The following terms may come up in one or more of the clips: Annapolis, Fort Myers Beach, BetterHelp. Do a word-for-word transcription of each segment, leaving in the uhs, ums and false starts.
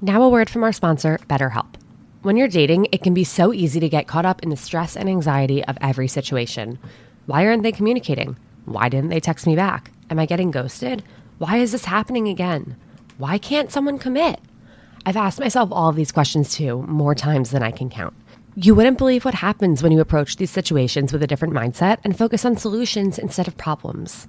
Now a word from our sponsor, BetterHelp. When you're dating, it can be so easy to get caught up in the stress and anxiety of every situation. Why aren't they communicating? Why didn't they text me back? Am I getting ghosted? Why is this happening again? Why can't someone commit? I've asked myself all of these questions too, more times than I can count. You wouldn't believe what happens when you approach these situations with a different mindset and focus on solutions instead of problems.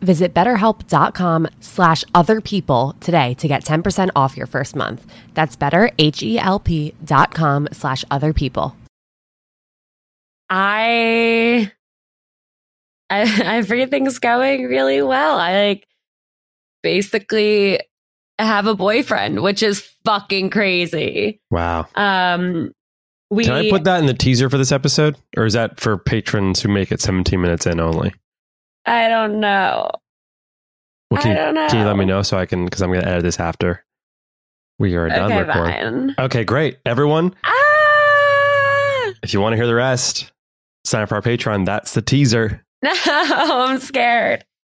Visit betterhelp.com slash other people today to get ten percent off your first month. That's betterhelp.com slash other people. I, I, everything's going really well. I like basically have a boyfriend, which is fucking crazy. Wow. Um, we, Can I put that in the teaser for this episode? Or is that for patrons who make it seventeen minutes in only? I don't know. Well, can I don't you, know. Can you let me know so I can, because I'm going to edit this after we are done okay, recording. Fine. Okay, great. Everyone, ah! If you want to hear the rest, sign up for our Patreon. That's the teaser. No, I'm scared.